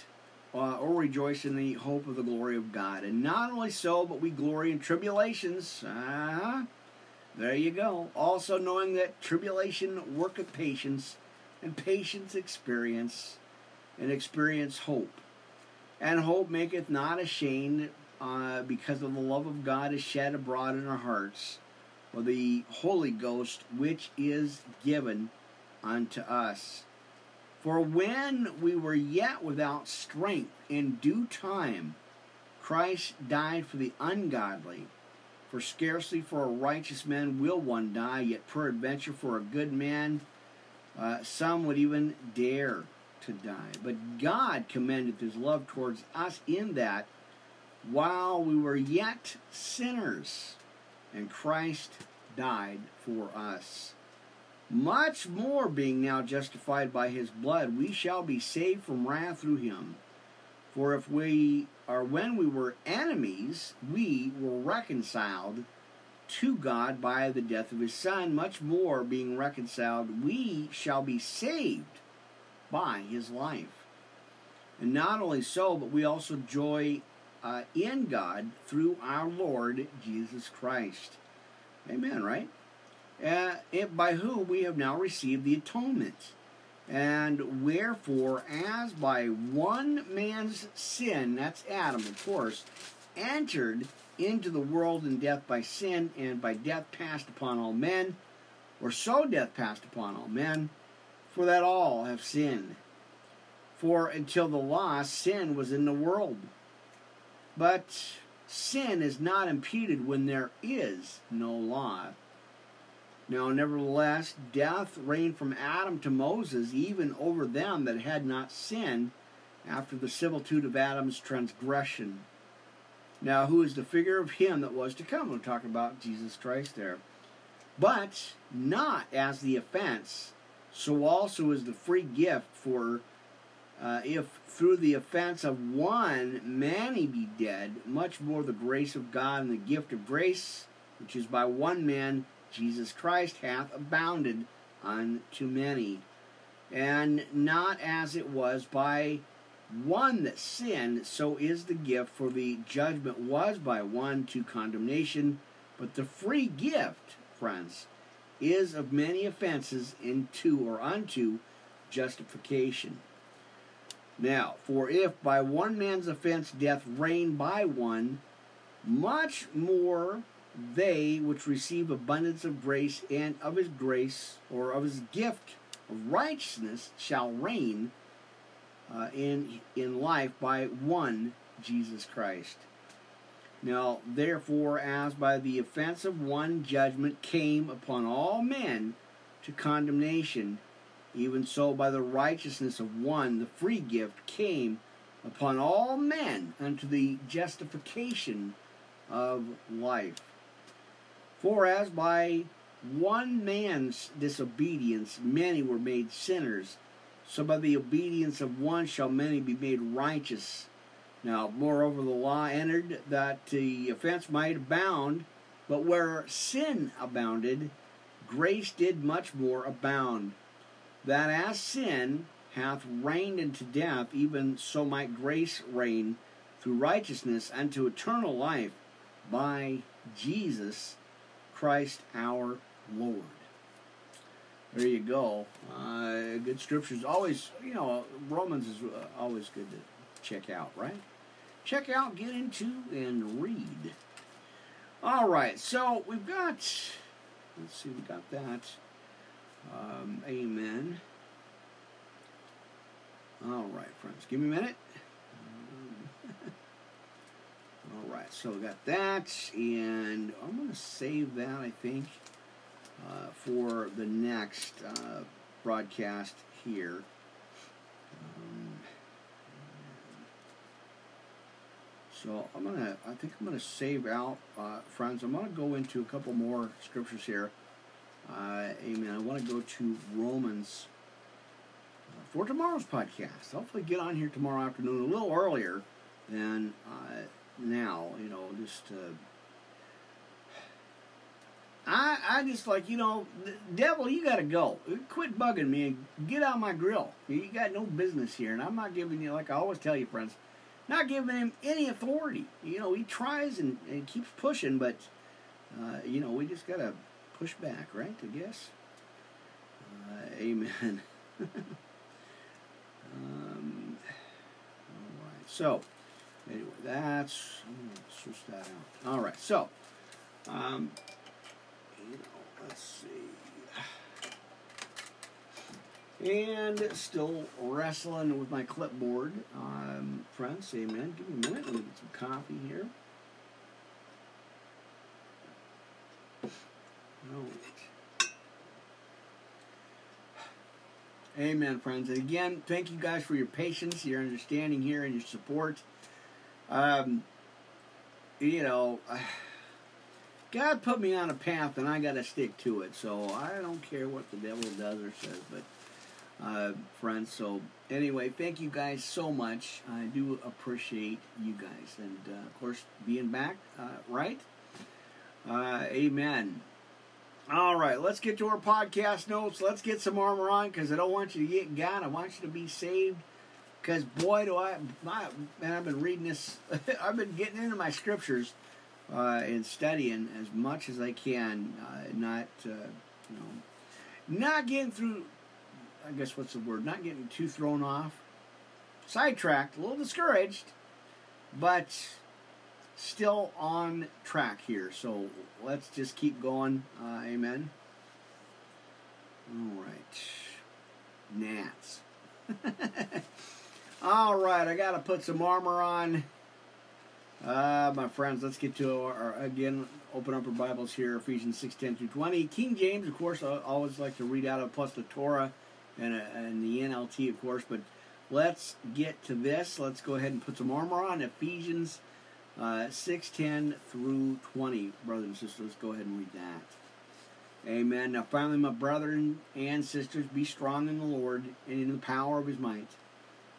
Uh, or rejoice in the hope of the glory of God. And not only so, but we glory in tribulations. Uh-huh. There you go. Also knowing that tribulation worketh patience, and patience experience, and experience hope. And hope maketh not ashamed, uh, because of the love of God is shed abroad in our hearts, or the Holy Ghost which is given unto us. For when we were yet without strength, in due time, Christ died for the ungodly. For scarcely for a righteous man will one die, yet peradventure for a good man, uh, some would even dare to die. But God commendeth his love towards us in that, while we were yet sinners, and Christ died for us. Much more, being now justified by his blood, we shall be saved from wrath through him. For if we are when we were enemies, we were reconciled to God by the death of his Son. Much more, being reconciled, we shall be saved by his life. And not only so, but we also joy uh, in God through our Lord Jesus Christ. Amen, right? Uh, and by whom we have now received the atonement, And wherefore, as by one man's sin, that's Adam, of course, entered into the world in death by sin, and by death passed upon all men, or so death passed upon all men, for that all have sinned. For until the law, sin was in the world. But sin is not impeded when there is no law. Now, nevertheless, death reigned from Adam to Moses, even over them that had not sinned, after the similitude of Adam's transgression. Now, who is the figure of him that was to come? We're talking about Jesus Christ there. But not as the offense, so also is the free gift. For uh, if through the offense of one many be dead, much more the grace of God and the gift of grace, which is by one man, Jesus Christ, hath abounded unto many. And not as it was by one that sinned, so is the gift, for the judgment was by one to condemnation, but the free gift, friends, is of many offenses into or unto justification. Now, for if by one man's offense death reigned by one, much more they which receive abundance of grace and of his grace, or of his gift of righteousness, shall reign uh, in in life by one Jesus Christ. Now, therefore, as by the offense of one judgment came upon all men to condemnation, even so by the righteousness of one the free gift came upon all men unto the justification of life. For as by one man's disobedience many were made sinners, so by the obedience of one shall many be made righteous. Now, moreover, the law entered that the offense might abound, but where sin abounded, grace did much more abound. That as sin hath reigned into death, even so might grace reign through righteousness unto eternal life by Jesus Christ our Lord. There you go. Uh, good scriptures. Always, you know, Romans is always good to check out, right? Check out, get into, and read. All right, so we've got, let's see, we got that. Um, amen. All right, friends, give me a minute. All right, so we got that, and I'm going to save that, I think, uh, for the next uh, broadcast here. Um, so I'm going to, I think I'm going to save out, uh, friends. I'm going to go into a couple more scriptures here. Uh, amen. I want to go to Romans uh, for tomorrow's podcast. Hopefully get on here tomorrow afternoon a little earlier than Uh, Now, you know, just, uh, I I just like, you know, devil, you got to go. Quit bugging me and get out of my grill. You got no business here, and I'm not giving you, like I always tell you, friends, not giving him any authority. You know, he tries and, and keeps pushing, but, uh, you know, we just got to push back, right, I guess? Uh, amen. um, all right, so. Anyway, that's, I'm going to switch that out. All right, so, um, you know, let's see. And still wrestling with my clipboard, um, friends, amen. Give me a minute, let me get some coffee here. All right. Amen, friends. And again, thank you guys for your patience, your understanding here, and your support. Um, you know, God put me on a path and I got to stick to it, so I don't care what the devil does or says, but, uh, friends, so, anyway, thank you guys so much. I do appreciate you guys, and, uh, of course, being back, uh, right? Uh, amen. All right, let's get to our podcast notes. Let's get some armor on, because I don't want you to get God. I want you to be saved. Because, boy, do I, my, man, I've been reading this, I've been getting into my scriptures uh, and studying as much as I can, uh, not, uh, you know, not getting through I guess what's the word, not getting too thrown off, sidetracked, a little discouraged, but still on track here. So let's just keep going. Uh, amen. All right. Gnats. All right. I got to put some armor on. Uh, my friends, let's get to our, again, open up our Bibles here, Ephesians six, ten through twenty. King James, of course, I always like to read out of, plus the Torah and, a, and the N L T, of course. But let's get to this. Let's go ahead and put some armor on. Ephesians uh, six, ten through twenty. Brothers and sisters, let's go ahead and read that. Amen. Now, finally, my brethren and sisters, be strong in the Lord and in the power of his might.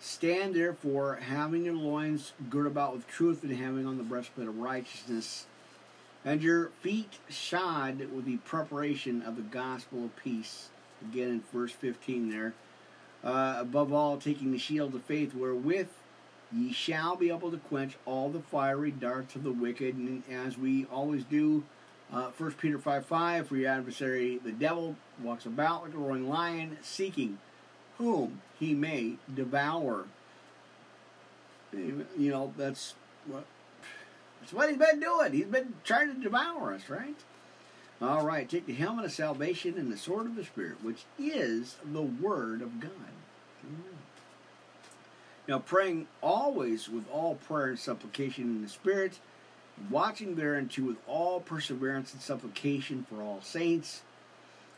stand therefore, having your loins girt about with truth, and having on the breastplate of righteousness, and your feet shod with the preparation of the gospel of peace. Again in verse fifteen there. Uh, above all, taking the shield of faith, wherewith ye shall be able to quench all the fiery darts of the wicked. And as we always do, uh, First Peter five five, for your adversary the devil walks about like a roaring lion, seeking whom he may devour. You know, that's what... That's what he's been doing. He's been trying to devour us, right? All right, take the helmet of salvation and the sword of the Spirit, which is the Word of God. Amen. Now, praying always with all prayer and supplication in the Spirit, watching thereunto with all perseverance and supplication for all saints,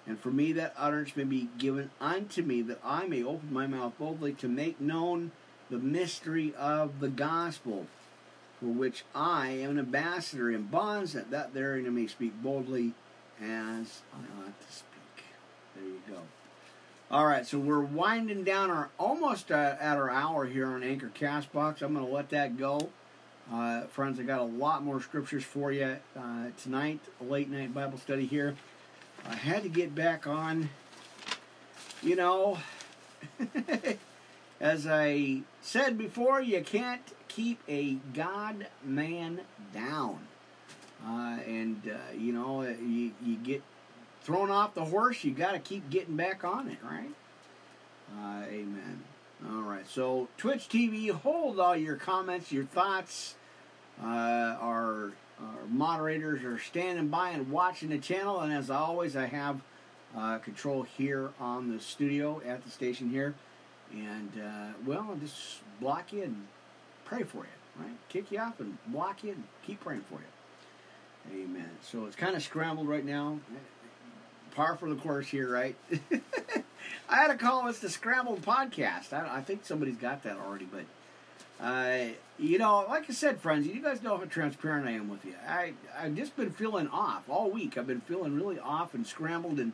and for me that utterance may be given unto me, that I may open my mouth boldly to make known the mystery of the gospel, for which I am an ambassador in bonds, that, that therein I may speak boldly as I ought to speak. There you go. All right, so we're winding down our almost uh, at our hour here on Anchor CastBox. I'm going to let that go. Uh, friends, I got a lot more scriptures for you uh, tonight, a late night Bible study here. I had to get back on, you know, as I said before, you can't keep a God-man down. Uh, and, uh, you know, you, you get thrown off the horse, you got to keep getting back on it, right? Uh, amen. All right, so Twitch T V, hold all your comments, your thoughts. Uh, our, our moderators are standing by and watching the channel. And as always, I have uh, control here on the studio at the station here. And, uh, well, I'll just block you and pray for you, right? Kick you off and block you and keep praying for you. Amen. So it's kind of scrambled right now. Par for the course here, right? I had to call this the Scrambled Podcast. I, I think somebody's got that already, but, uh, you know, like I said, friends, you guys know how transparent I am with you. I, I've just been feeling off all week. I've been feeling really off and scrambled and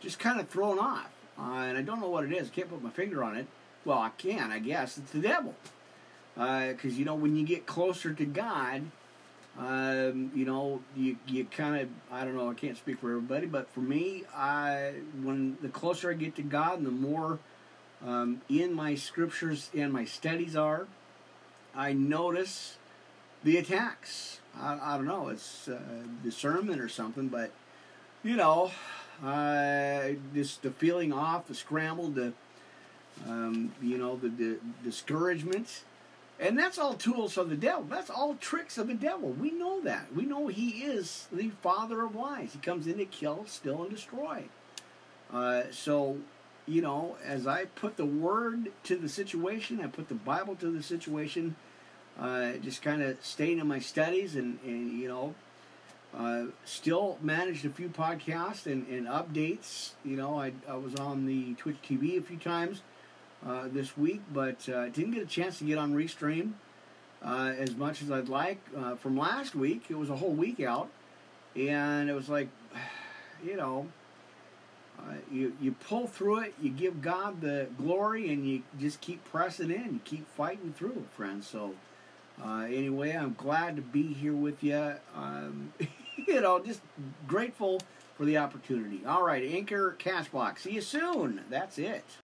just kind of thrown off. Uh, and I don't know what it is. I can't put my finger on it. Well, I can, I guess. It's the devil. Because, uh, you know, when you get closer to God, um, you know, you, you kind of, I don't know, I can't speak for everybody, but for me, I, when the closer I get to God and the more um, in my scriptures and my studies are, I notice the attacks. I, I don't know, it's uh, discernment or something, but, you know... Uh, just the feeling off, the scramble, the, um, you know, the, the discouragement. And that's all tools of the devil. That's all tricks of the devil. We know that. We know he is the father of lies. He comes in to kill, steal, and destroy. Uh, so, you know, as I put the word to the situation, I put the Bible to the situation, uh, just kind of staying in my studies and, and you know, Uh, still managed a few podcasts and, and updates. You know, I, I was on the Twitch T V a few times uh, this week, but uh, didn't get a chance to get on Restream uh, as much as I'd like. Uh, from last week, it was a whole week out, and it was like, you know, uh, you, you pull through it, you give God the glory, and you just keep pressing in, keep fighting through, friends. So, Uh, anyway, I'm glad to be here with you. Um, you know, just grateful for the opportunity. All right, Anchor CastBox. See you soon. That's it.